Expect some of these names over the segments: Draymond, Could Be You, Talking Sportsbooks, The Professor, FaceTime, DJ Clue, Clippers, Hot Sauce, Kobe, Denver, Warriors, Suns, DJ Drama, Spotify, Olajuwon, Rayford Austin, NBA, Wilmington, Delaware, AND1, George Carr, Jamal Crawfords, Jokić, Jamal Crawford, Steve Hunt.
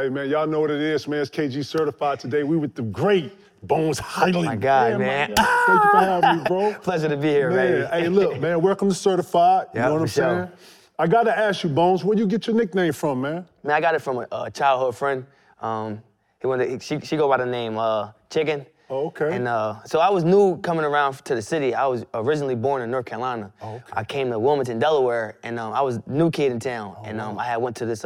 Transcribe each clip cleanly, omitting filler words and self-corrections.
Hey, man, y'all know what it is, man. It's KG Certified today. We with the great Bones Hyland. Oh, my God, man. Thank you for having me, bro. Pleasure to be here, man. Hey, look, man, welcome to Certified. You know what I'm saying? Sure. I got to ask you, Bones, where you get your nickname from, man? Man, I got it from a childhood friend. She go by the name Chicken. Oh, okay. And so I was new coming around to the city. I was originally born in North Carolina. Oh, okay. I came to Wilmington, Delaware, and I was new kid in town. Oh, and I had went to this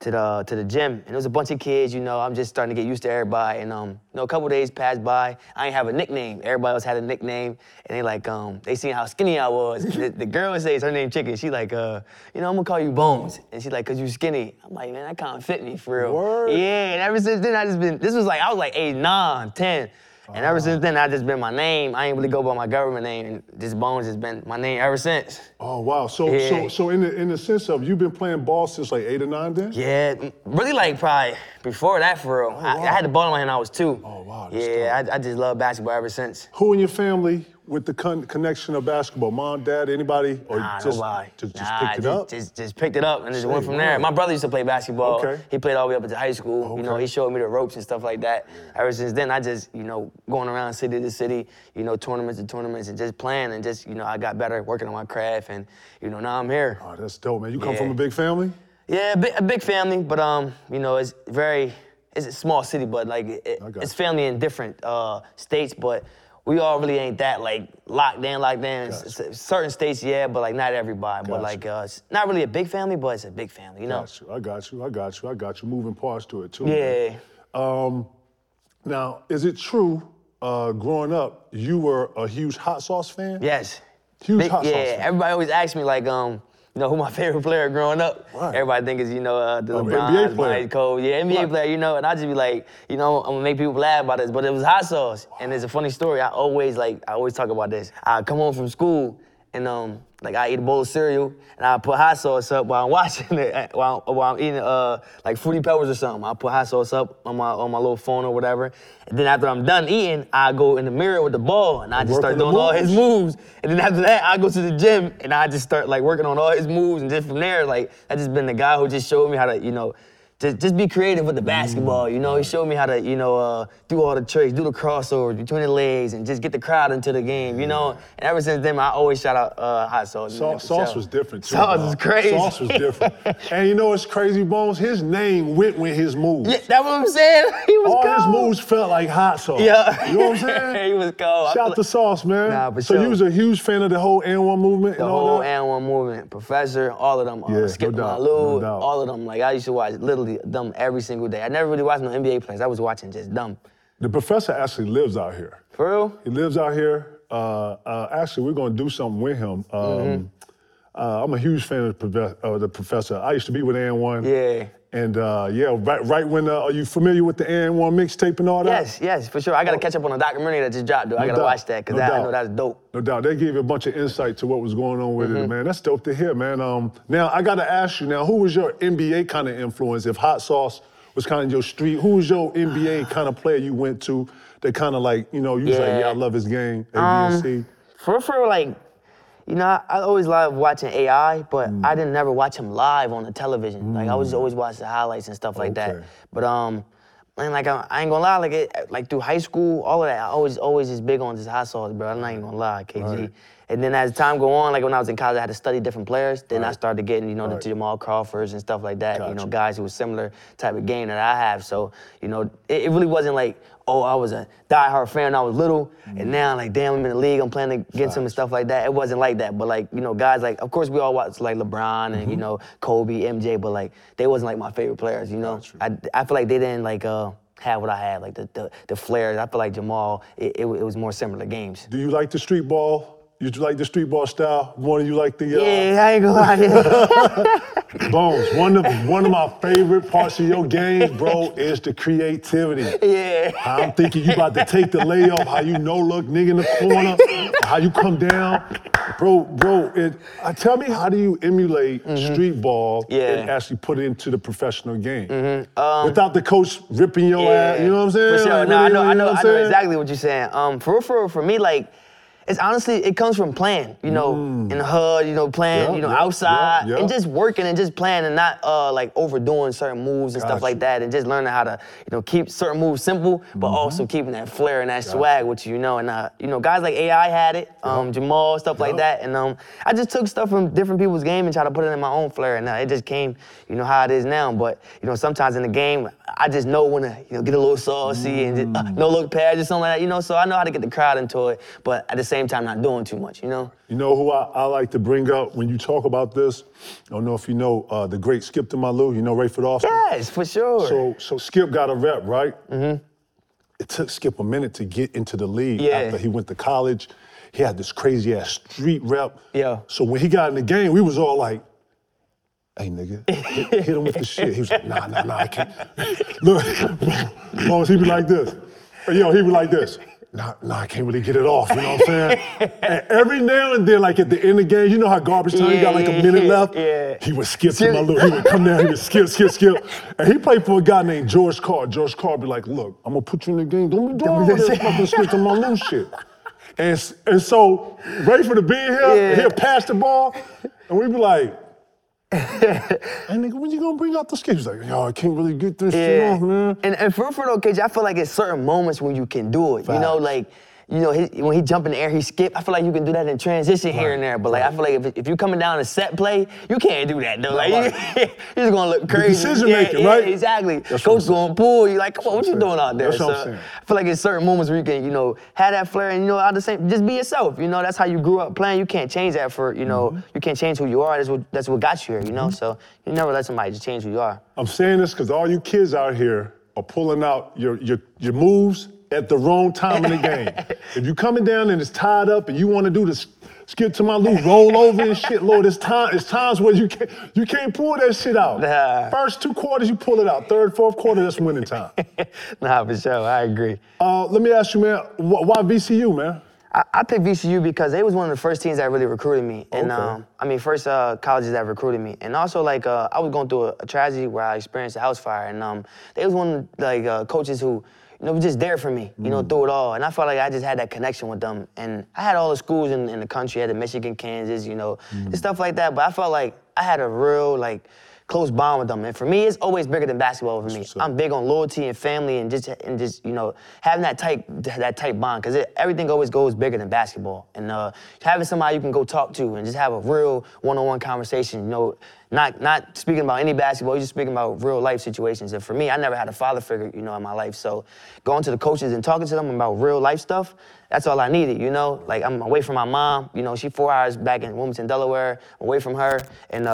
to the gym, and there was a bunch of kids. You know, I'm just starting to get used to everybody. And a couple days passed by. I ain't have a nickname. Everybody else had a nickname, and they like they seen how skinny I was. The girl says her name Chicken. She like I'm gonna call you Bones, and she like, 'cause you skinny. I'm like, man, that kinda fit me for real. Word. Yeah. And ever since then, I was like 8, 9, 10. And ever since then, I just been my name. I ain't really go by my government name. And just Bones has been my name ever since. Oh, wow. So yeah. So in the sense of you've been playing ball since like 8 or 9 then? Yeah, really like probably before that for real. Oh, wow. I had the ball in my hand when I was 2. Oh, wow. Yeah, I just love basketball ever since. Who in your family with the connection of basketball? Mom, dad, anybody? Or nobody. Just picked it up? Just picked it up and just went from there. My brother used to play basketball. Okay. He played all the way up to high school. Okay. You know, he showed me the ropes and stuff like that. Ever since then, I just, going around city to city, tournaments to tournaments and just playing and just, I got better working on my craft and, now I'm here. Oh, that's dope, man. You come from a big family? Yeah, a big family, but, it's very, it's a small city, but like, it's family in different states, but we all really ain't that like locked in. Gotcha. Certain states, yeah, but like not everybody. Gotcha. But like, it's not really a big family, but it's a big family, you know? I got you. Moving parts to it too. Yeah. Now, is it true, growing up, you were a huge Hot Sauce fan? Yes. Huge Hot Sauce fan. Yeah, everybody always asks me like, who my favorite player growing up. Right. Everybody think is, the LeBron, Mike, Kobe. Yeah, NBA player, and I just be like, I'm gonna make people laugh about this, but it was Hot Sauce. Wow. And it's a funny story. I always talk about this. I come home from school and I eat a bowl of cereal and I put hot sauce up while I'm watching it, while I'm eating like Fruity Pebbles or something. I put hot sauce up on my little phone or whatever. And then after I'm done eating, I go in the mirror with the ball and I just start doing all his moves. And then after that, I go to the gym and I just start like working on all his moves. And just from there, like I just been the guy who just showed me how to, just be creative with the basketball, He showed me how to, do all the tricks, do the crossovers between the legs, and just get the crowd into the game, And ever since then, I always shout out Hot Sauce. Sauce was different, too. Sauce is crazy. Sauce was different. And you know what's crazy, Bones? His name went with his moves. Yeah, that's what I'm saying. He was all cold. His moves felt like Hot Sauce. Yeah. You know what I'm saying? He was cold. Shout out to Sauce, man. Nah, for sure. So you was a huge fan of the whole AND1 movement and all that? The whole AND1 movement. Professor, all of them. Skip to My Lou, all of them. Like, I used to watch literally them every single day. I never really watched no NBA plays. I was watching just them. The Professor actually lives out here. For real? He lives out here. Actually, we're going to do something with him. I'm a huge fan of the Professor. I used to be with AND1. Yeah. And right when, are you familiar with the AND1 mixtape and all that? Yes, for sure. I got to catch up on a documentary that just dropped, though. I got to watch that, because I know that's dope. No doubt. They gave you a bunch of insight to what was going on with it, man. That's dope to hear, man. Now, I got to ask you now, who was your NBA kind of influence? If Hot Sauce was kind of your street, who was your NBA kind of player you went to that kind of like, you was like, I love his game, A, B, and C? For like... I always loved watching AI, but I didn't never watch him live on the television. Like, I was always watching the highlights and stuff like that. But, I ain't gonna lie, through high school, all of that, I always just big on this Hot Sauce, bro. I'm not even gonna lie, KG. Right. And then as time go on, like when I was in college, I had to study different players. Then I started getting, the Jamal Crawfords and stuff like that. Gotcha. Guys who were similar type of game that I have. So, it really wasn't like, I was a diehard fan when I was little, and now like, damn, I'm in the league, I'm playing against him and stuff like that. It wasn't like that, but like, guys like, of course we all watch like LeBron and Kobe, MJ, but like they wasn't like my favorite players. I feel like they didn't like. Had what I had, like the flares. I feel like Jamal, it was more similar games. Do you like the street ball? You like the street ball style? One of you like the... Yeah, I ain't gonna lie. Bones, one of my favorite parts of your game, bro, is the creativity. Yeah. I'm thinking you about to take the layup, how you no-look nigga in the corner, how you come down. Bro, tell me, how do you emulate street ball and actually put it into the professional game? Without the coach ripping your ass, you know what I'm saying? For sure, I know exactly what you're saying. For me, like, it's honestly, it comes from playing, you know, in the hood, you know, playing, outside, and just working and just playing and not like overdoing certain moves and stuff like that, and just learning how to, you know, keep certain moves simple, but also keeping that flair and that swag with you, you know, and you know, guys like AI had it, Jamal, stuff like that, and I just took stuff from different people's game and tried to put it in my own flair, and it just came, you know, how it is now, but, you know, sometimes in the game, I just know when to, you know, get a little saucy and just, no-look pads or something like that, you know, so I know how to get the crowd into it, but at the same time, not doing too much, you know? You know who I like to bring up when you talk about this? I don't know if you know the great Skip to My Lou, you know Rayford Austin? Yes, for sure. So Skip got a rep, right? Mm-hmm. It took Skip a minute to get into the league after he went to college. He had this crazy-ass street rep. Yeah. So when he got in the game, we was all like, hey, nigga, hit him with the shit. He was like, nah, I can't. Look, Bones, he be like this. Yo, he be like this. Nah, I can't really get it off, you know what I'm saying? And every now and then, like at the end of the game, you know how garbage time, you got like a minute left? Yeah. He would skip to my little, he would come down, he would skip. And he played for a guy named George Carr. George Carr would be like, look, I'm gonna put you in the game. Don't be doing all this fucking Skip to My Lou shit. And so, Rayford to be here, he'll pass the ball, and we'd be like, and nigga, when you gonna bring out the skate? He's like, yo, I can't really get this shit off, man. And for though, KG, I feel like it's certain moments when you can do it. Facts. You know, like, you know, when he jump in the air, he skip. I feel like you can do that in transition here and there. But like, I feel like if you coming down a set play, you can't do that though. Like, you're just gonna look crazy. Decision making, right? Exactly. That's Coach gonna pull you. Like, come on, what you doing out there? That's what I'm saying. I feel like it's certain moments where you can, you know, have that flair and you know, just be yourself. You know, that's how you grew up playing. You can't change that for, you know, you can't change who you are. That's what got you here. You know, so you never let somebody just change who you are. I'm saying this because all you kids out here are pulling out your moves at the wrong time in the game. If you coming down and it's tied up and you want to do this Skip to My Lou, roll over and shit, Lord, it's times where you can't pull that shit out. Nah. First two quarters, you pull it out. Third, fourth quarter, that's winning time. Nah, for sure, I agree. Let me ask you, man, why VCU, man? I picked VCU because they was one of the first teams that really recruited me. And first colleges that recruited me. And also, like, I was going through a tragedy where I experienced a house fire. And they was one of the coaches who, you know, just there for me, you know, through it all. And I felt like I just had that connection with them. And I had all the schools in the country. I had the Michigan, Kansas, you know, and stuff like that. But I felt like I had a real, close bond with them. And for me, it's always bigger than basketball for me. I'm big on loyalty and family and just you know, having that tight bond, because everything always goes bigger than basketball. And having somebody you can go talk to and just have a real one-on-one conversation, you know, not speaking about any basketball, you're just speaking about real life situations. And for me, I never had a father figure, you know, in my life. So going to the coaches and talking to them about real life stuff, that's all I needed, you know? Like, I'm away from my mom, you know, she 4 hours back in Wilmington, Delaware, away from her, and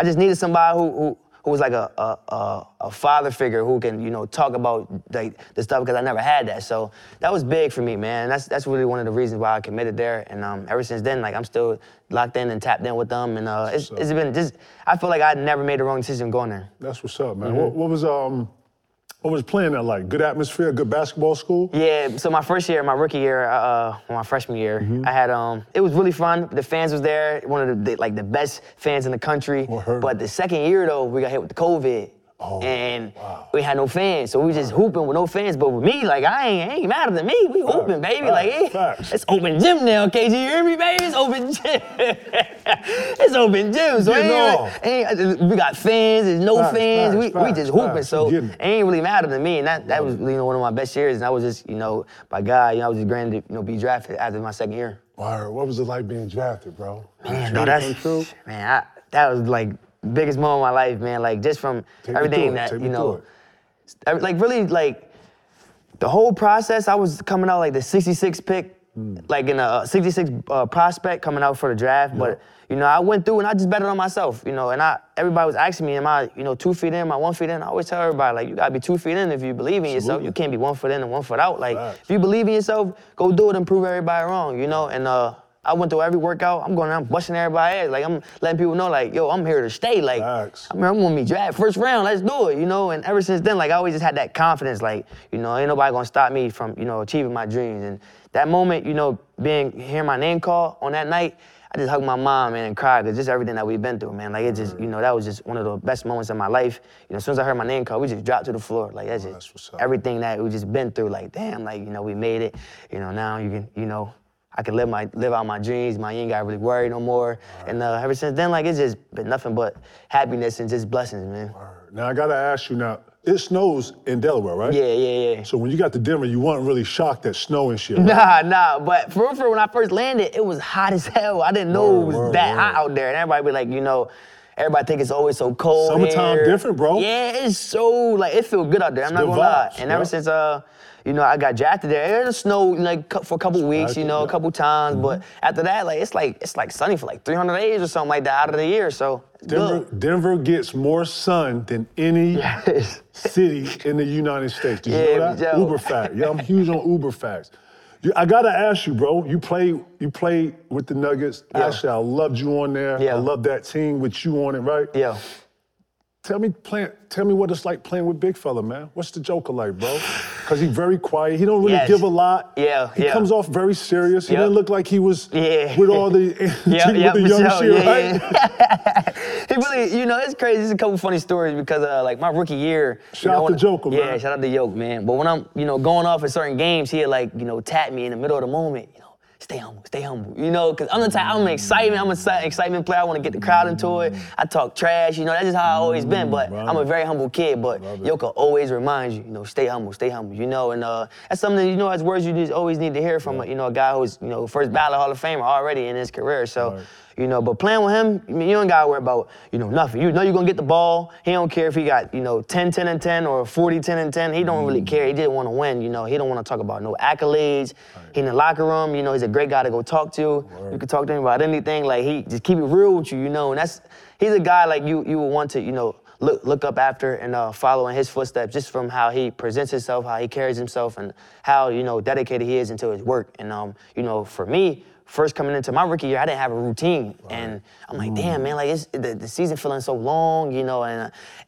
I just needed somebody who was like a father figure who can, you know, talk about like the stuff, because I never had that. So that was big for me, man. That's really one of the reasons why I committed there. And ever since then, like, I'm still locked in and tapped in with them. And it's been just, I feel like I never made the wrong decision going there. That's what's up, man. Mm-hmm. What was playing there like? Good atmosphere, good basketball school? Yeah, so my freshman year, I had, it was really fun. The fans was there, one of the best fans in the country. But the second year, though, we got hit with the COVID. We had no fans, so we just hooping with no fans. But with me, like, I ain't mad at me. We hooping, baby. It's open gym now, KG. You hear me, baby? It's open gym. It's open gym. So we got fans. There's no fans. We just hooping. So it ain't really mattered to me. And that was, you know, one of my best years. And I was just, you know, by God, you know, I was just granted to, you know, be drafted after my second year. Wow, what was it like being drafted, bro? Man, no, that was like biggest moment of my life, man. Like, just from everything that, you know, like, really, like, the whole process, I was coming out like the 66th pick, like in a 66 prospect coming out for the draft. Yeah. But, you know, I went through and I just betted on myself, you know, and everybody was asking me, am I, you know, 2 feet in, am I 1 foot in? I always tell everybody, like, you gotta be 2 feet in if you believe in yourself. You can't be 1 foot in and 1 foot out. Like, if you believe in yourself, go do it and prove everybody wrong, you know, and, I went through every workout. I'm going around busting everybody's ass. Like, I'm letting people know, like, yo, I'm here to stay. Like, I'm going to be drafted first round. Let's do it, you know? And ever since then, like, I always just had that confidence. Like, you know, ain't nobody going to stop me from, you know, achieving my dreams. And that moment, you know, hearing my name called on that night, I just hugged my mom, man, and cried, because just everything that we've been through, man. Like, it just, you know, that was just one of the best moments of my life. You know, as soon as I heard my name called, we just dropped to the floor. Like, that's just everything that we just been through. Like, damn, like, you know, we made it. You know, now you can, you know, I could live out my dreams. You ain't got really worried no more. Right. And ever since then, like, it's just been nothing but happiness and just blessings, man. Right. Now, I got to ask you now, it snows in Delaware, right? Yeah. So when you got to Denver, you weren't really shocked at snow and shit, right? Nah. But for when I first landed, it was hot as hell. I didn't know it was that hot out there. And everybody be like, you know, everybody think it's always so cold. Summertime different, bro. Yeah, it's so, like, it feels good out there. I'm not gonna lie. And ever since, you know, I got drafted there, it was snow, like, for a couple weeks, you know, a couple times. Mm-hmm. But after that, like, it's like sunny for like 300 days or something like that out of the year, so it's good. Denver gets more sun than any city in the United States. Did you know that? Uber fact. Yeah, I'm huge on Uber facts. I gotta ask you, bro. You played with the Nuggets. Yeah. Actually, I loved you on there. Yeah. I loved that team with you on it, right? Yeah. Tell me what it's like playing with Big Fella, man. What's the Joker like, bro? Because he's very quiet. He don't really give a lot. Yeah. He comes off very serious. He didn't look like he was with all the with the young shit, right? He really, you know, it's crazy. There's a couple funny stories because, like, my rookie year. Shout out to Joker, man. Yeah, shout out to Joke, man. But when I'm, you know, going off in certain games, he'd, like, you know, tap me in the middle of the moment. Stay humble, you know, because I'm the type, I'm an excitement player, I want to get the crowd into it, I talk trash, you know, that's just how I always been, but right. I'm a very humble kid, but Jokić always reminds you, you know, stay humble, you know, and that's something, you know, as words you just always need to hear from, you know, a guy who's, you know, first ballot Hall of Famer already in his career, so, you know, but playing with him, I mean, you ain't got to worry about, you know, nothing, you know you're going to get the ball, he don't care if he got, you know, 10 and 10 or 40, 10 and 10, he don't really care, he didn't want to win, you know, he don't want to talk about no accolades, he in the locker room, you know, he's a great guy to go talk to. Word. You can talk to him about anything. Like, he just keep it real with you, you know. And he's a guy like you would want to, you know, look up after and follow in his footsteps just from how he presents himself, how he carries himself, and how, you know, dedicated he is into his work. And you know, for me, first coming into my rookie year, I didn't have a routine, and I'm like, damn, man, like it's, the season feeling so long, you know,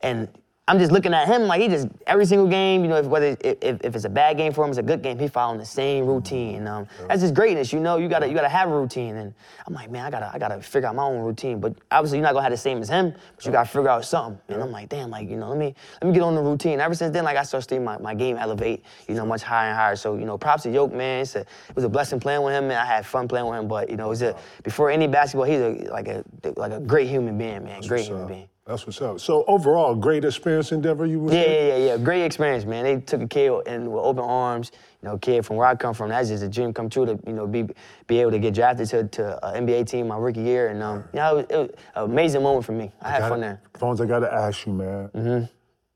and. I'm just looking at him like he just, every single game, you know, whether it's a bad game for him, it's a good game, he's following the same routine. That's just greatness, you know, you gotta have a routine. And I'm like, man, I gotta figure out my own routine. But obviously you're not gonna have the same as him, but you gotta figure out something. And I'm like, damn, like, you know, let me get on the routine. And ever since then, like, I started seeing my game elevate, you know, much higher and higher. So, you know, props to Jokić, man. It was a blessing playing with him, and I had fun playing with him. But, you know, before any basketball, he's like a great human being, man. That's what's up. So overall, great experience in Denver, you would say? Yeah. Great experience, man. They took a kid in with open arms. You know, kid from where I come from, that's just a dream come true to, you know, be able to get drafted to an NBA team my rookie year. And, you know, it was an amazing moment for me. I had fun there. Bones, I got to ask you, man. Mm-hmm.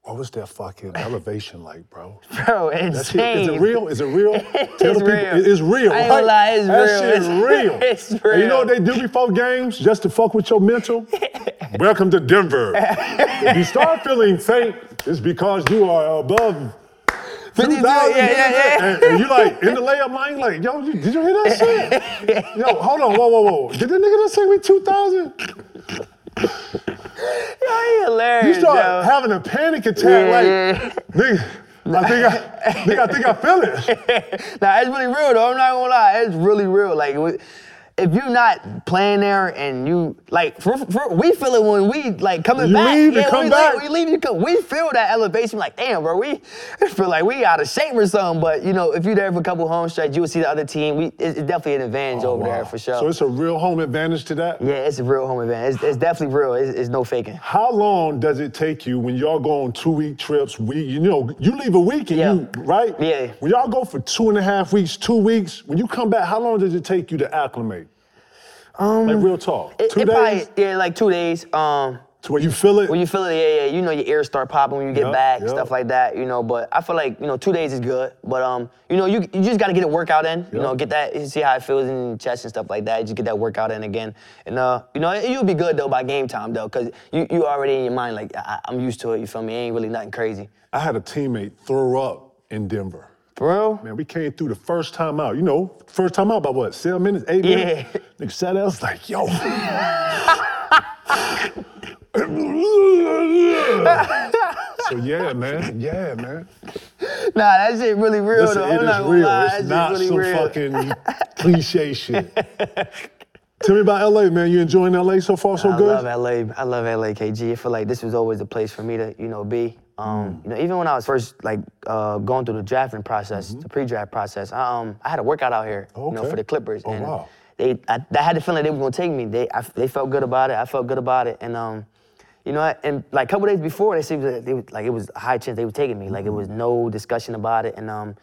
What was that fucking elevation like, bro? Bro, insane. Is it real? It's real. I ain't gonna lie, it's real. That shit is real. It's real. And you know what they do before games just to fuck with your mental? Welcome to Denver. If you start feeling faint, it's because you are above 2,000. Yeah. And you like, in the layup line, like, yo, did you hear that shit? Yo, hold on, whoa. Did the nigga just say we 2,000? Yo, he hilarious, you start having a panic attack, like, nigga, I think I feel it. Nah, it's really real, though. I'm not gonna lie. It's really real. Like, if you're not playing there and you, like, we feel it when we, like, coming you back. We feel that elevation. Like, damn, bro, we feel like we out of shape or something. But, you know, if you're there for a couple home stretch, you would see the other team. It's definitely an advantage there for sure. So it's a real home advantage to that? Yeah, it's a real home advantage. It's definitely real. It's no faking. How long does it take you when y'all go on 2-week trips? You know, you leave a week and you, right? Yeah. When y'all go for 2.5 weeks, 2 weeks, when you come back, how long does it take you to acclimate? Like, real talk. 2 days? Probably, 2 days. To where you feel it? When you feel it, You know, your ears start popping when you get back, stuff like that, you know. But I feel like, you know, 2 days is good. But, you know, you just got to get a workout in. You know, get that, see how it feels in your chest and stuff like that. You just get that workout in again. And, you know, you'll be good, though, by game time, though, because you already in your mind, like, I'm used to it, you feel me? It ain't really nothing crazy. I had a teammate throw up in Denver. For real? Man, we came through the first time out. You know, first time out by what, 7 minutes, 8 minutes? Yeah. Nigga sat out, was like, yo. So yeah, man. Nah, that shit really real, listen, though. I'm not real. It's not really some fucking cliche shit. Tell me about LA, man. You enjoying LA so far, so good? I love LA, KG. I feel like this was always a place for me to, you know, be. You know, even when I was first like going through the drafting process, the pre-draft process, I had a workout out here, you know, for the Clippers. I had the feeling they were gonna take me. They felt good about it. I felt good about it. And you know, and like a couple days before, they seemed like, it was a high chance they were taking me. Like it was no discussion about it. And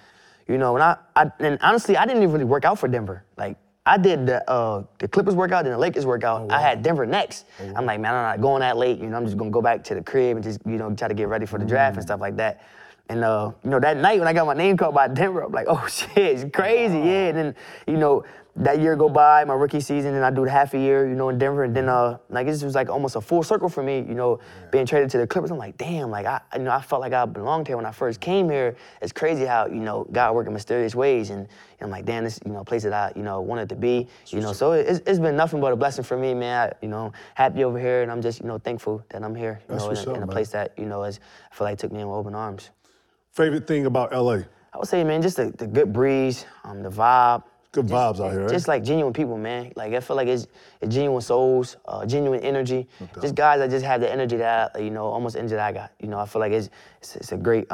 you know, and I honestly, I didn't even really work out for Denver. Like I did the Clippers workout and the Lakers workout. I had Denver next. I'm like, man, I'm not going that late. You know, I'm just gonna go back to the crib and just, you know, try to get ready for the draft and stuff like that. And, you know, that night when I got my name called by Denver, I'm like, oh, shit, it's crazy, yeah. And then, you know, that year go by, my rookie season, and I do half a year, you know, in Denver. And then, like, this was, like, almost a full circle for me, you know, being traded to the Clippers. I'm like, damn, like, you know, I felt like I belonged here when I first came here. It's crazy how, you know, God worked in mysterious ways. And I'm like, damn, this, you know, place that I, you know, wanted to be, you know. So it's been nothing but a blessing for me, man. You know, happy over here, and I'm just, you know, thankful that I'm here, you know, in a place that, you know, is, I feel like took me in with open arms. Favorite thing about LA? I would say, man, just the good breeze, the vibe. Good vibes out here, right? Just like genuine people, man. Like I feel like it's genuine souls, genuine energy. Okay. Just guys that just have the energy that, you know, almost energy that I got. You know, I feel like it's a great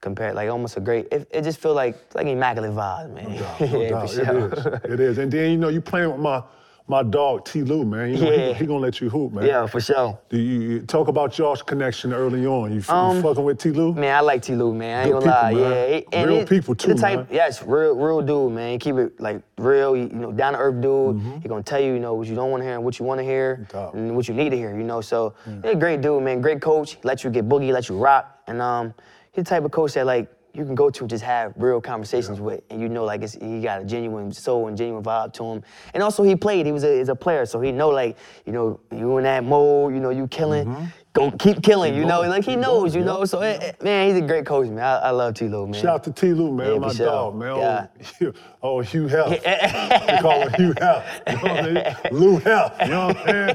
compared, like almost a great. It just feels like immaculate vibes, man. No doubt. Sure. It is. And then, you know, you playing with my dog, T. Lou, man. You know, he gonna let you hoop, man. Yeah, for sure. Do you talk about y'all's connection early on? You fucking with T. Lou? Man, I like T. Lou, man. I ain't gonna lie. Man. Yeah, and real people too, the type, man. Yes, real dude, man. He keep it like real, you know, down to earth dude. He gonna tell you, you know, what you don't want to hear and what you want to hear and what you need to hear, you know. So he's a great dude, man. Great coach. He let you get boogie, let you rock, and he's the type of coach that like you can go to and just have real conversations with, and you know, like he got a genuine soul and genuine vibe to him. And also he played, he was a player, so he know like, you know, you in that mode, you know, you killing, go keep killing, you know, like he knows, you know, so man, he's a great coach, man. I love T. Lou, man. Shout out to T. Lou, man, yeah, my dog, man. Oh, Hugh Hell. They call him Hugh Hell, you know what I mean? Lou Hell, you know what I'm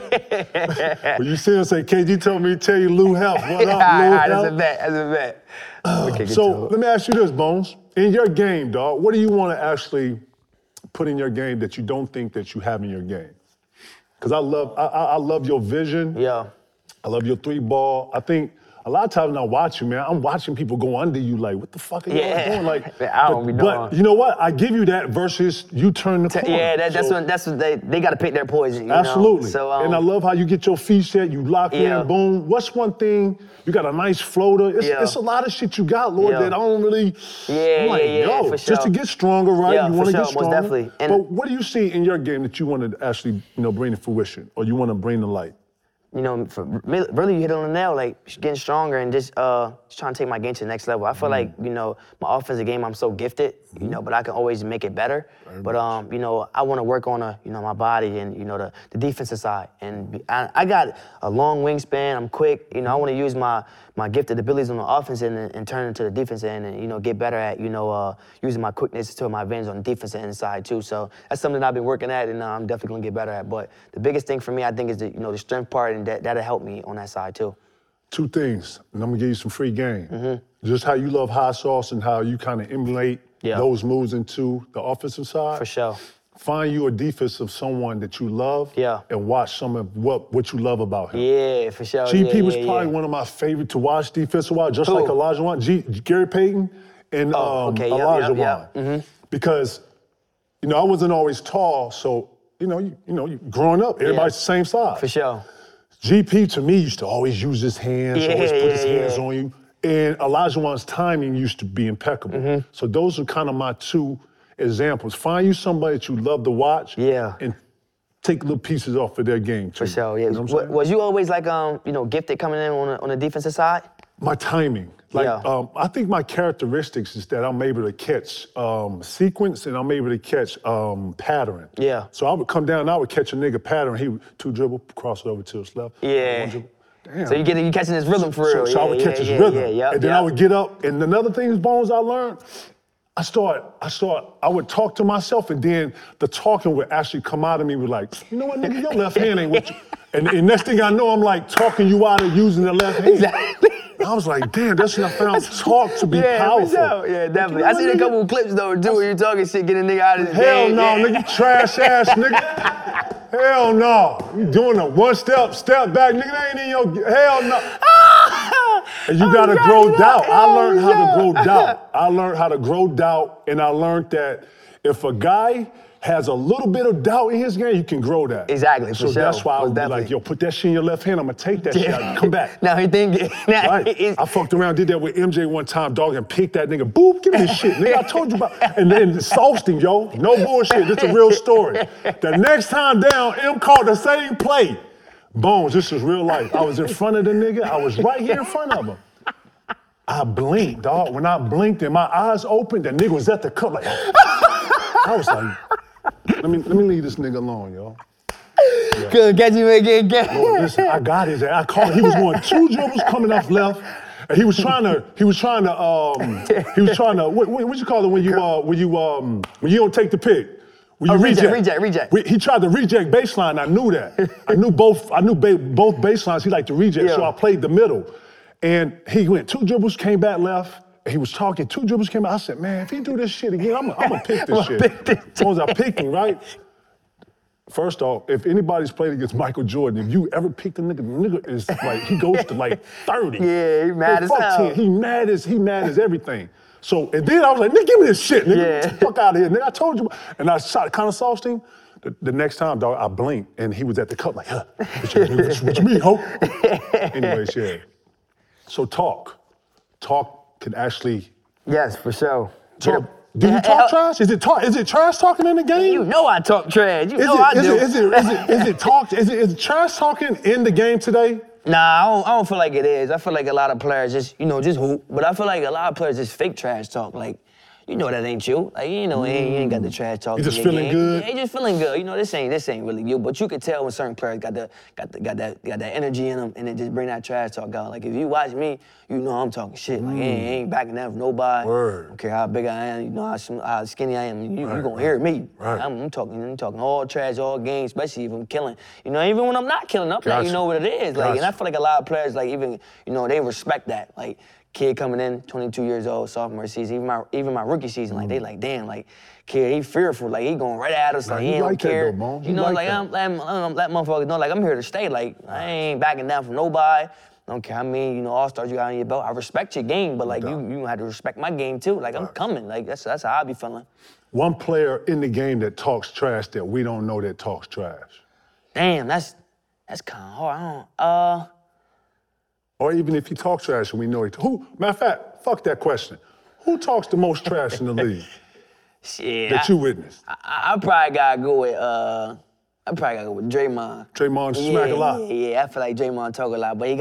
saying? When you see him say, KG told me to tell you Lou Hell, what up, Lou Hell? That's a bet. So let me ask you this, Bones. In your game, dog, what do you want to actually put in your game that you don't think that you have in your game? Because I love your vision. Yeah. I love your three ball. I think a lot of times when I watch you, man, I'm watching people go under you like, what the fuck are you doing? Like, I don't be doing. But you know what? I give you that versus you turn the corner. Yeah, that's what they got to pick their poison, you absolutely. Know? So, and I love how you get your feet set, you lock in, boom. What's one thing? You got a nice floater. It's a lot of shit you got, Lord, that I don't really. Yeah, I'm like, yo, for sure. Just to get stronger, right? Yeah, you want to get stronger. Most definitely. And but what do you see in your game that you want to actually, you know, bring to fruition or you want to bring to light? You know, really, you hit on the nail, like getting stronger and just trying to take my game to the next level. I feel like, you know, my offensive game, I'm so gifted, you know, but I can always make it better. But you know, I want to work on you know, my body and, you know, the defensive side. And I got a long wingspan. I'm quick. You know, I want to use my gifted abilities on the offense end and turn into the defense end and, you know, get better at, you know, using my quickness to my advantage on the defensive end side too. So that's something I've been working at and I'm definitely going to get better at. But the biggest thing for me, I think, is the strength part, and that'll help me on that side too. Two things, and I'm going to give you some free game. Just how you love hot sauce and how you kind of emulate those moves into the offensive side. For sure. Find you a defensive someone that you love and watch some of what you love about him. Yeah, for sure. GP was probably one of my favorite to watch defensive-wise, just like Olajuwon, Gary Payton, and Olajuwon. Because, you know, I wasn't always tall, so, you know, growing up, everybody's the same size. For sure. GP, to me, used to always use his hands, always put his hands on you. And Olajuwon's timing used to be impeccable. So those are kind of my two examples. Find you somebody that you love to watch and take little pieces off of their game, too. For sure, yeah. You know what was you always, like, you know, gifted coming in on the defensive side? My timing. Like, I think my characteristics is that I'm able to catch sequence and I'm able to catch pattern. Yeah. So I would come down and I would catch a nigga pattern. He would two dribble, cross it over to his left. Yeah. Damn. So you catching his rhythm for real. So I would catch his rhythm. And then I would get up. And another thing, Bones, I learned, I would talk to myself and then the talking would actually come out of me with like, you know what, nigga, your left hand ain't with you. And next thing I know, I'm like talking you out of using the left hand. Exactly. I was like, damn, that's when I found talk to be powerful. Yeah, definitely. I seen a couple of clips, though, too, where you're talking shit, getting a nigga out of his game. Hell no, nigga, trash ass nigga. Hell no. You doing a one step back, nigga, that ain't in your, hell no. You got to grow doubt. I learned how to grow doubt. I learned how to grow doubt, and I learned that if a guy has a little bit of doubt in his game, you can grow that. Exactly, for sure. So that's why I was like, yo, put that shit in your left hand. I'm going to take that shit out and come back. Now he thinking. Right. I fucked around, did that with MJ one time, dog, and picked that nigga. Boop, give me this shit, nigga. I told you about. And then Salston, yo. No bullshit. This is a real story. The next time down, M called the same play. Bones, this is real life. I was in front of the nigga. I was right here in front of him. I blinked, dog. When I blinked and my eyes opened, that nigga was at the cup like, I was like, let me leave this nigga alone, y'all. Yeah. Couldn't catch him again. Lord, listen, I got his ass. I called. He was going two dribbles coming off left, and he was trying to. What you call it when you don't take the pick? Reject. He tried to reject baseline. I knew that. I knew both baselines. He liked to reject, so I played the middle, and he went two dribbles, came back left. He was talking, two dribbles came out. I said, man, if he do this shit again, I'm going to pick this shit. As long as I pick him, right? First off, if anybody's played against Michael Jordan, if you ever picked a nigga, the nigga is like, he goes to like 30. Yeah, he mad as hell. He mad as everything. So, and then I was like, nigga, give me this shit, nigga. Yeah. Get the fuck out of here, nigga. I told you. And I shot kind of soft him. The next time, dog, I blinked, and he was at the cup like, huh, what you mean, ho? Anyways, yeah. So talk. Can actually. Yes, for sure. Talk. Do you talk trash? Is it trash talking in the game? You know I talk trash. You know I do. Is it trash talking in the game today? Nah, I don't feel like it is. I feel like a lot of players just hoop. But I feel like a lot of players just fake trash talk. Like, you know that ain't you. Like, you know, you ain't got the trash talk. You just feeling good. Yeah, you just feeling good. You know, this ain't really you. But you could tell when certain players got that energy in them, and it just bring that trash talk out. Like if you watch me, you know I'm talking shit. Like ain't backing down for nobody. Word. I don't care how big I am. You know how skinny I am. You gonna hear me. Right. I'm talking all trash, all game, especially if I'm killing. You know, even when I'm not killing, I'm like, you know what it is. Like, and I feel like a lot of players, like even you know, they respect that. Like. Kid coming in, 22 years old, sophomore season, even my rookie season, like they like, damn, like, kid, he fearful, like he going right at us, like he don't care. You know, like I'm that motherfucker know, like I'm here to stay, like I ain't backing down from nobody. I don't care. I mean, you know, all stars you got on your belt. I respect your game, but like you had to respect my game too. Like I'm coming, like that's how I be feeling. One player in the game that talks trash that we don't know that talks trash. Damn, that's kind of hard. I don't. Or even if he talks trash and we know he who. Matter of fact, fuck that question. Who talks the most trash in the league? Shit, that you witnessed. I probably gotta go with Draymond. Draymond smack a lot. Yeah, I feel like Draymond talk a lot, but he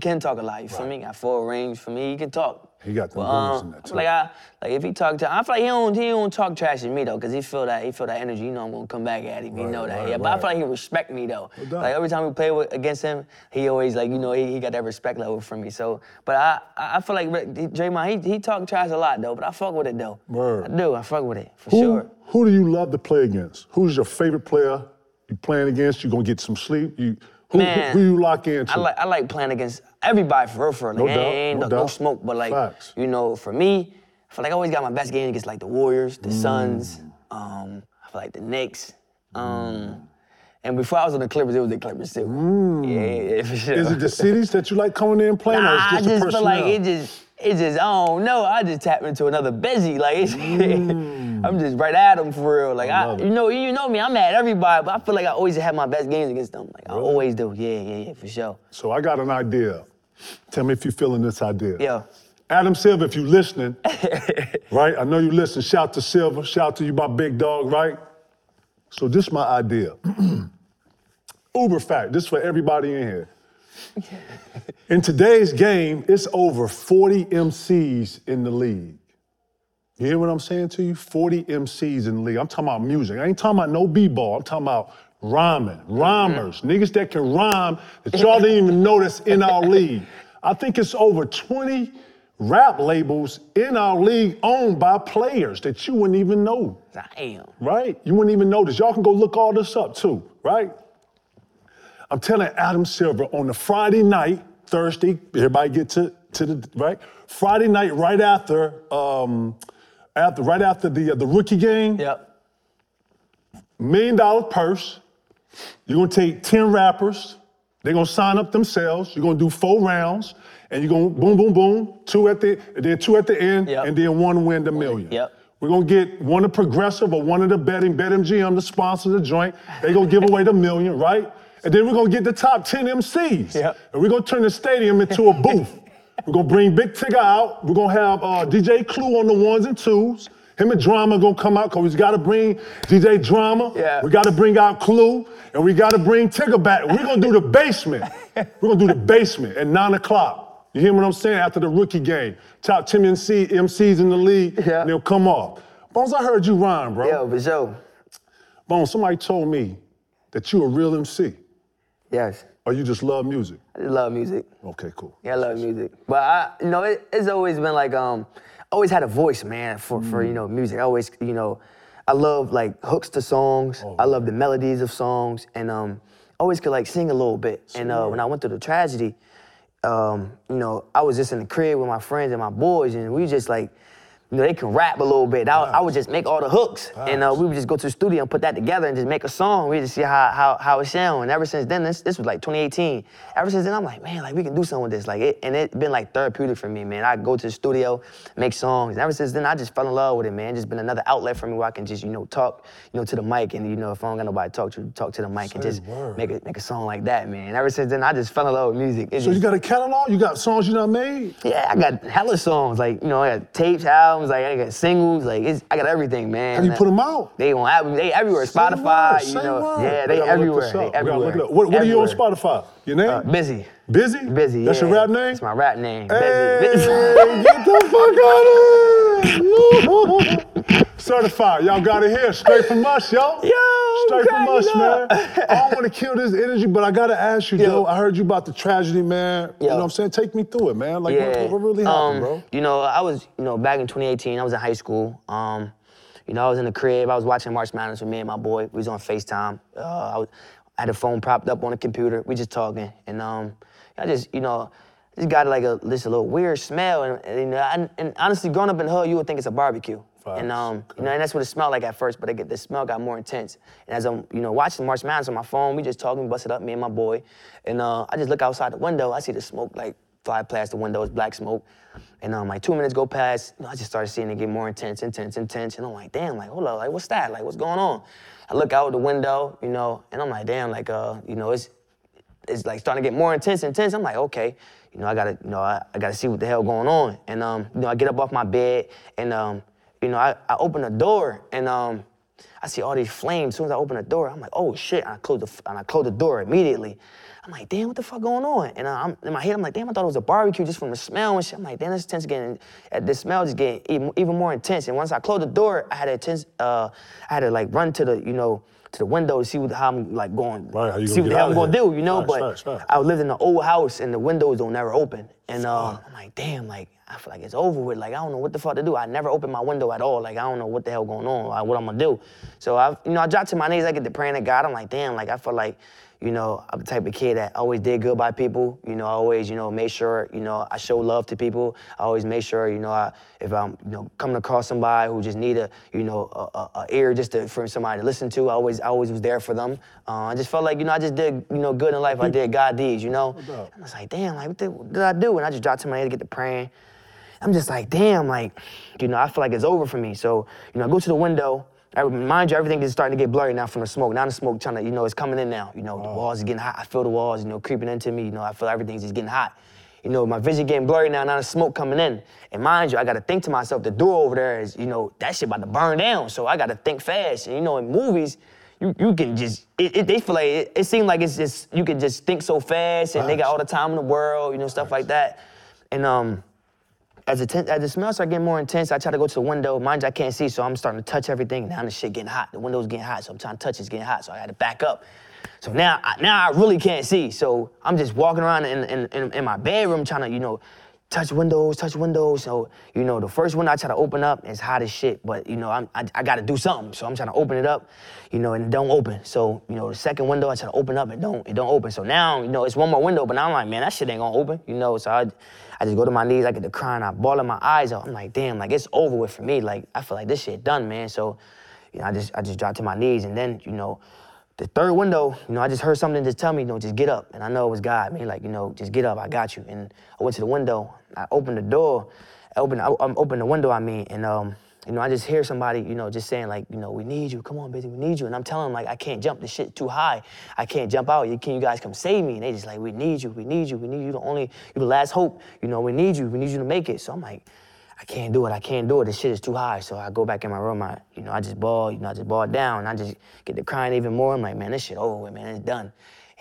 can talk a lot. You feel me? Got full range for me. He can talk. He got the moves in that too. Like if he talk to, I feel like he don't talk trash to me though, cause he feel that energy. You know I'm gonna come back at him. Right, you know that. Right, yeah, but I feel like he respect me though. No, like every time we play against him, he always like you know he got that respect level from me. So, but I feel like Draymond he talk trash a lot though, but I fuck with it though. Word. I do. I fuck with it for sure. Who do you love to play against? Who's your favorite player you playing against? You gonna get some sleep? Who you lock into? I like playing against everybody for real, for real. Like, no smoke, but like, facts. You know, for me, I feel like I always got my best game against like the Warriors, the Suns, I feel like the Knicks. And before I was on the Clippers, it was the Clippers too. Yeah, for sure. Is it the cities that you like coming in and playing, or is it just the personnel? I just feel like it just, I don't know, I just tap into another busy, like it's, I'm just right at them for real. Like you know me, I'm at everybody, but I feel like I always have my best games against them. Like really? I always do. Yeah, for sure. So I got an idea. Tell me if you're feeling this idea. Yeah. Adam Silver, if you listening, right? I know you listen. Shout to Silver. Shout to you, my big dog, right? So this is my idea. Uber fact. This is for everybody in here. In today's game, it's over 40 MCs in the league. You hear what I'm saying to you? 40 MCs in the league. I'm talking about music. I ain't talking about no b-ball. I'm talking about rhyming, rhymers, niggas that can rhyme that y'all didn't even know that's in our league. I think it's over 20 rap labels in our league owned by players that you wouldn't even know. Damn. Right? You wouldn't even know this. Y'all can go look all this up too, right? I'm telling Adam Silver on the Friday night, Thursday, everybody get to the, right? Friday night right after, the rookie game, $1 million purse, you're gonna take 10 rappers, They're going to sign up themselves. You're going to do 4 rounds, and you're going to boom, boom, boom, two at the end, yep. and then one win the million. Yep. We're going to get one of Progressive or one of the betting, BetMGM, the sponsor of the joint. They're going to give away the million, right? And then we're going to get the top 10 MCs. Yep. And we're going to turn the stadium into a booth. We're going to bring Big Tigger out. We're going to have DJ Clue on the 1s and 2s. Him and Drama going to come out because we got to bring DJ Drama. Yeah. We got to bring out Clue. And we got to bring Tigger back. We're going to do the basement. We're going to do the basement at 9 o'clock. You hear what I'm saying? After the rookie game. Top 10 MCs in the league. Yeah. And they'll come off. Bones, I heard you rhyme, bro. Yo, but yo. Bones, somebody told me that you a real MC. Yes. Or you just love music? I just love music. Okay, cool. Yeah, I love music. But it's always been like, always had a voice, man, for music. I always, I love like hooks to songs. Oh, I love the melodies of songs, and always could like sing a little bit. Sweet. And when I went through the tragedy, I was just in the crib with my friends and my boys, and we just like, they can rap a little bit. I would just make all the hooks, and we would just go to the studio and put that together and just make a song. We just see how it sound. And ever since then, this was like 2018. Ever since then, I'm like, man, like we can do something with this. Like it's been like therapeutic for me, man. I go to the studio, make songs. And ever since then, I just fell in love with it, man. It's just been another outlet for me where I can just talk, to the mic, and if I don't got nobody to talk to the mic and just make a song like that, man. And ever since then, I just fell in love with music. So you got a catalog? You got songs you done made? Yeah, I got hella songs. Like I got tapes, albums. Like I got singles, I got everything, man. Have you put them out? They on album, they everywhere. Spotify, yeah, they everywhere. They everywhere. What are you on Spotify? Your name? Busy. Busy? Busy. That's your rap name? That's my rap name. Hey, Busy. Get the fuck out of here! Certified, y'all got it here, straight from us, yo. Straight from us, man. I don't want to kill this energy, but I gotta ask you, though. I heard you about the tragedy, man. Yo. You know what I'm saying? Take me through it, man. Like, what really happened, bro? I was, back in 2018, I was in high school. I was in the crib. I was watching March Madness with me and my boy. We was on FaceTime. I had a phone propped up on a computer. We just talking, and I just, just got like a little weird smell, and honestly, growing up in the hood, you would think it's a barbecue. And and that's what it smelled like at first, but the smell got more intense. And as I'm, watching March Madness on my phone, we just talking, busted up, me and my boy. And I just look outside the window, I see the smoke like fly past the window, it's black smoke. And like 2 minutes go past, I just started seeing it get more intense. And I'm like, damn, like hold up, like what's that? Like what's going on? I look out the window, and I'm like, damn, like it's like starting to get more intense. I'm like, okay. I gotta, I gotta see what the hell going on. And I get up off my bed and I open the door and I see all these flames. As soon as I open the door, I'm like, oh shit! And I close the door immediately. I'm like, damn, what the fuck going on? And I'm in my head, I'm like, damn, I thought it was a barbecue just from the smell and shit. I'm like, damn, this tense getting, the smell just getting even more intense. And once I closed the door, I had to like run to the, to the window to see how I'm like going, right, see what the hell I'm gonna do, Right, but start. I lived in an old house and the windows don't ever open. And I'm like, damn, like I feel like it's over with. Like I don't know what the fuck to do. I never opened my window at all. Like I don't know what the hell going on. Like what I'm gonna do. So I dropped to my knees. I get to praying to God. I'm like, damn, like I feel like, I'm the type of kid that always did good by people. I always, made sure, I show love to people. I always made sure, if I'm, coming across somebody who just need a ear just for somebody to listen to, I always was there for them. I just felt like, I just did, good in life. I did God deeds, And I was like, damn, like what did I do? And I just dropped to my head to get to praying. I'm just like, damn, like, I feel like it's over for me. So, I go to the window. Mind you, everything is starting to get blurry now from the smoke. Now the smoke trying to, it's coming in now. The walls are getting hot. I feel the walls, creeping into me. I feel everything's just getting hot. My vision getting blurry now the smoke coming in. And mind you, I got to think to myself, the door over there is, that shit about to burn down. So I got to think fast. And, in movies, you can just, they feel like, it seems like it's just, you can just think so fast and they got all the time in the world, stuff like that. And, as the smell starts getting more intense, I try to go to the window. Mind you, I can't see, so I'm starting to touch everything. Now the shit getting hot. The window's getting hot, so I'm trying to touch it. It's getting hot, so I had to back up. So now I really can't see. So I'm just walking around in my bedroom trying to, touch windows. So, the first window I try to open up, it's hot as shit, but, I got to do something. So I'm trying to open it up, and it don't open. So, the second window I try to open up, it don't open. So now, it's one more window, but now I'm like, man, that shit ain't gonna open, So I just go to my knees, I get to crying, I bawling my eyes out. I'm like, damn, like it's over with for me. Like, I feel like this shit done, man. So, I just dropped to my knees and then, The third window, you know, I just heard something just tell me, you know, just get up. And I know it was God, man, like, you know, just get up, I got you. And I went to the window, I opened the door, I opened the window, I mean, and, you know, I just hear somebody, you know, just saying, like, you know, we need you, come on, busy, we need you. And I'm telling them, like, I can't jump, this shit too high. I can't jump out, can you guys come save me? And they just like, we need you, we need you, we need you, you're the last hope, you know, we need you to make it. So I'm like, I can't do it, this shit is too high. So I go back in my room, I just ball down, and I just get to crying even more. I'm like, man, this shit over with, man, it's done.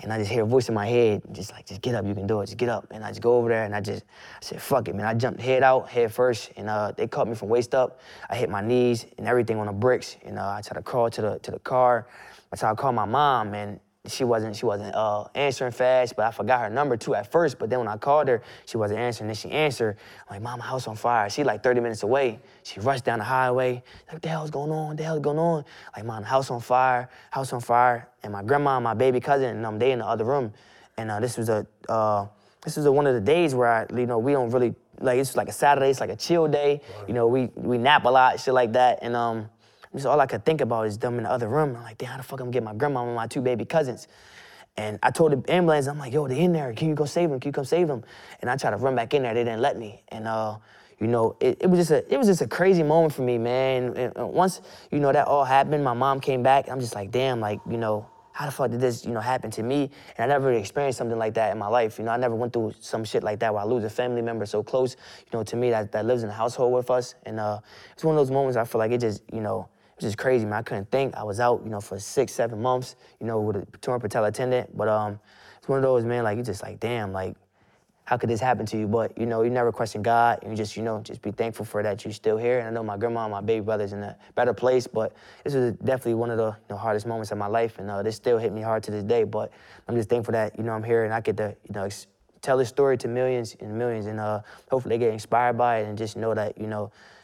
And I just hear a voice in my head, just like, just get up, you can do it, just get up. And I just go over there and I said, fuck it, man. I jumped head out, head first, and they caught me from waist up. I hit my knees and everything on the bricks, and I tried to crawl to the car. That's how I called my mom, and she wasn't answering fast, but I forgot her number too at first, but then when I called her, she wasn't answering, then she answered. I'm like, Mom, my house on fire. She like 30 minutes away. She rushed down the highway, like, what the hell's going on? Like, Mom, house on fire. And my grandma and my baby cousin, and they in the other room. And this was one of the days where we don't really, like, it's like a Saturday, it's like a chill day. You know, we nap a lot, shit like that. And so all I could think about is them in the other room. I'm like, damn, how the fuck I'm getting my grandma and my two baby cousins? And I told the ambulance, I'm like, yo, they're in there. Can you come save them? And I tried to run back in there. They didn't let me. And it was just a crazy moment for me, man. And once that all happened, my mom came back. I'm just like, damn, like, how the fuck did this happen to me? And I never really experienced something like that in my life. I never went through some shit like that where I lose a family member so close, to me that lives in the household with us. And it's one of those moments I feel like it just, just crazy, man. I couldn't think. I was out, for 6-7 months, with a torn patella tendon. But it's one of those, man, like, you just like, damn, like, how could this happen to you? But, you never question God, and you just, just be thankful for that you're still here. And I know my grandma and my baby brother's in a better place, but this was definitely one of the hardest moments of my life, and this still hit me hard to this day. But I'm just thankful that, I'm here and I get to, tell this story to millions and millions, and hopefully they get inspired by it and just know that,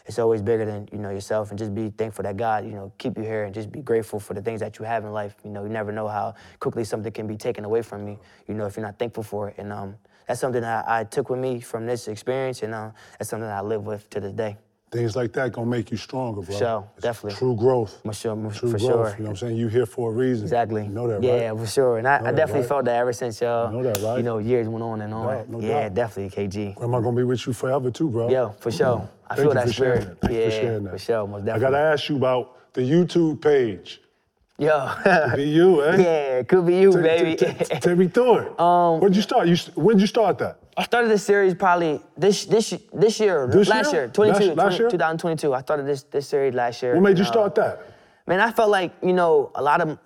it's always bigger than, yourself, and just be thankful that God, keep you here, and just be grateful for the things that you have in life. You never know how quickly something can be taken away from you, if you're not thankful for it. And that's something that I took with me from this experience, and that's something that I live with to this day. Things like that gonna make you stronger, bro. For sure, it's definitely. True growth. For sure. You know what I'm saying? You here for a reason. Exactly. You know that, right? Yeah, for sure. And I definitely felt that ever since y'all, years went on and on. No doubt. Definitely, KG. Am I gonna be with you forever too, bro? Yeah, for sure. Mm-hmm. I feel that spirit. Thank you for sharing that. For sure, most definitely. I gotta ask you about the YouTube page. Yo. Could be you, eh? Yeah, could be you, baby. Take me through it. When'd you start that? I started this series probably last year? 2022. I started this series last year. What made you start that? Man, I felt like, a lot of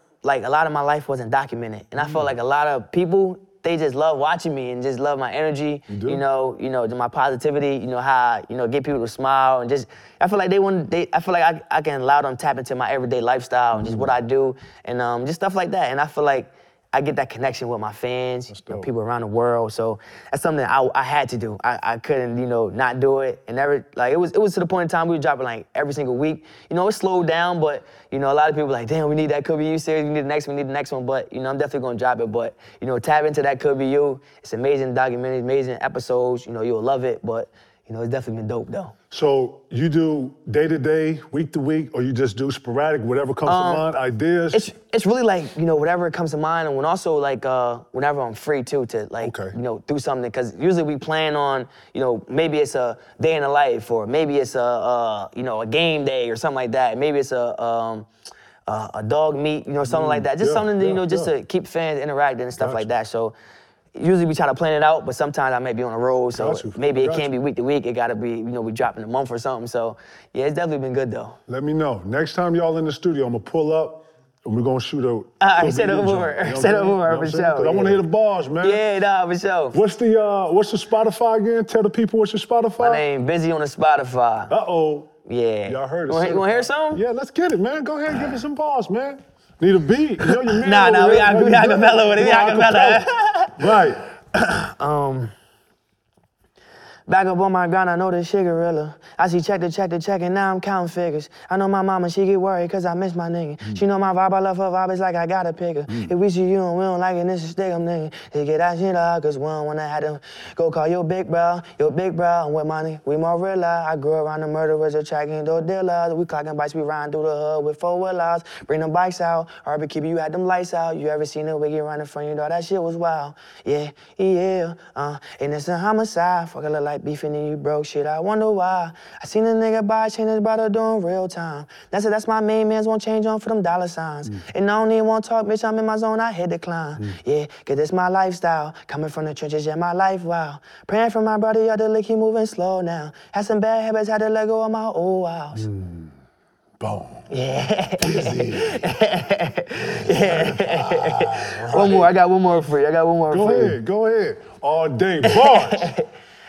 my life wasn't documented. And I felt like a lot of people, they just love watching me and just love my energy, my positivity, how I, get people to smile, and just, I feel like I can allow them to tap into my everyday lifestyle and just what I do, and just stuff like that. And I feel like I get that connection with my fans, people around the world. So that's something that I had to do. I couldn't, not do it. And it was to the point in time we were dropping like every single week. It slowed down, but a lot of people were like, damn, we need that Could Be You series. We need the next one. But I'm definitely gonna drop it. But tap into that Could Be You. It's amazing documentary, amazing episodes. You'll love it. But it's definitely been dope though. So you do day to day, week to week, or you just do sporadic, whatever comes to mind, ideas? It's really like, whatever comes to mind, and whenever I'm free too to do something, because usually we plan on, maybe it's a day in the life, or maybe it's a, a game day or something like that. Maybe it's a dog meet, something like that. Just something, to keep fans interacting and stuff like that. So. Usually we try to plan it out, but sometimes I may be on the road, so maybe it can't be week to week. It gotta be, we dropping a month or something. So yeah, it's definitely been good though. Let me know. Next time y'all in the studio, I'm gonna pull up and we're gonna shoot a... All right, set up over for sure. I wanna hear the bars, man. Yeah, for sure. What's the Spotify again? Tell the people what's your Spotify. My name, Busy on the Spotify. Uh-oh. Yeah. Y'all heard it. You wanna hear something? Yeah, let's get it, man. Go ahead and give us some bars, man. Need a beat? Nah, we got acapella with it. Right. Back up on my grind, I know this shit gorilla. I see check to check to check, and now I'm counting figures. I know my mama, she get worried cause I miss my nigga. She know my vibe, I love her vibe, it's like I gotta pick her. If we see you and we don't like it, this is stick 'em nigga. They get that shit up, cause we don't wanna have to go call your big bro, and with money, we more real life. I grew around the murderers, attracting those dealers. We clocking bikes, we riding through the hood with four wheelers. Bring them bikes out, RB keep you had them lights out. You ever seen a wiggy running from you, dog? That shit was wild. Yeah, yeah, and it's a homicide, fuck a little like beefing and you broke shit, I wonder why. I seen a nigga buy a chain his brother doing real time. That's it, that's my main man's won't change on for them dollar signs. And I don't even want to talk, bitch, I'm in my zone, I hit the climb. Yeah, cause it's my lifestyle. Coming from the trenches, yeah, my life, wow. Praying for my brother, y'all the lick, he moving slow now. Had some bad habits, had to let go of my old house. Boom. Yeah. Right. One more, I got one more for you. Go ahead. All day, boys.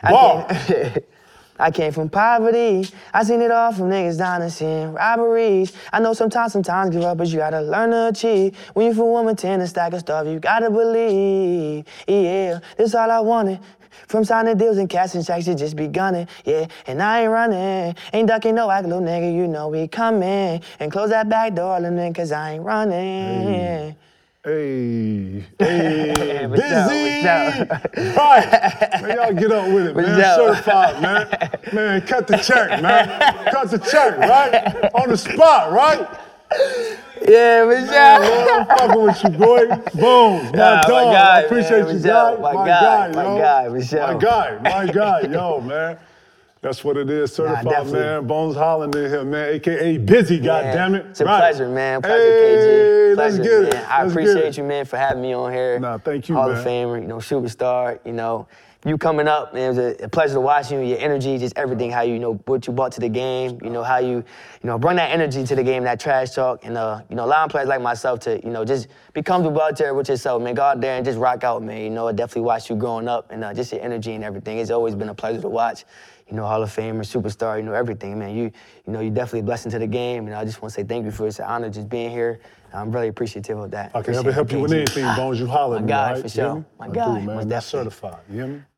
I came from poverty. I seen it all from niggas down and seeing robberies. I know sometimes give up, but you gotta learn to achieve. When you from Wilmington and stack of stuff, you gotta believe. Yeah, this all I wanted. From signing deals and cashing checks, it just be gunning, yeah. And I ain't running, ain't ducking no act, little nigga, you know we coming. And close that back door, little nigga, cause I ain't running. Hey, Busy! Right, man, y'all get up with it, man. Certified, man. Man, cut the check, man. Cut the check, right? On the spot, right? Yeah, man, I'm fucking with you, boy. Bones, my dog. I appreciate you, guy. My guy, yo, man. That's what it is, certified, man. Bones Hyland in here, man, a.k.a. Busy, goddammit. It's a pleasure, man. Pleasure, KG. Let's get it. I appreciate you, man, for having me on here. Nah, thank you, man. Hall of Famer, superstar, You coming up, man, it was a pleasure to watch you, your energy, just everything, how what you brought to the game, how you bring that energy to the game, that trash talk, and, allowing players like myself to, just be comfortable out there with yourself, man, go out there and just rock out, man, I definitely watched you growing up, and just your energy and everything, it's always been a pleasure to watch, Hall of Famer, superstar, everything, man, you definitely a blessing to the game, and I just want to say thank you for it's an honor just being here. I'm really appreciative of that. I can never help you with anything, Bones, you holler at me, right? For sure. My God, most definitely. Certified, you hear me?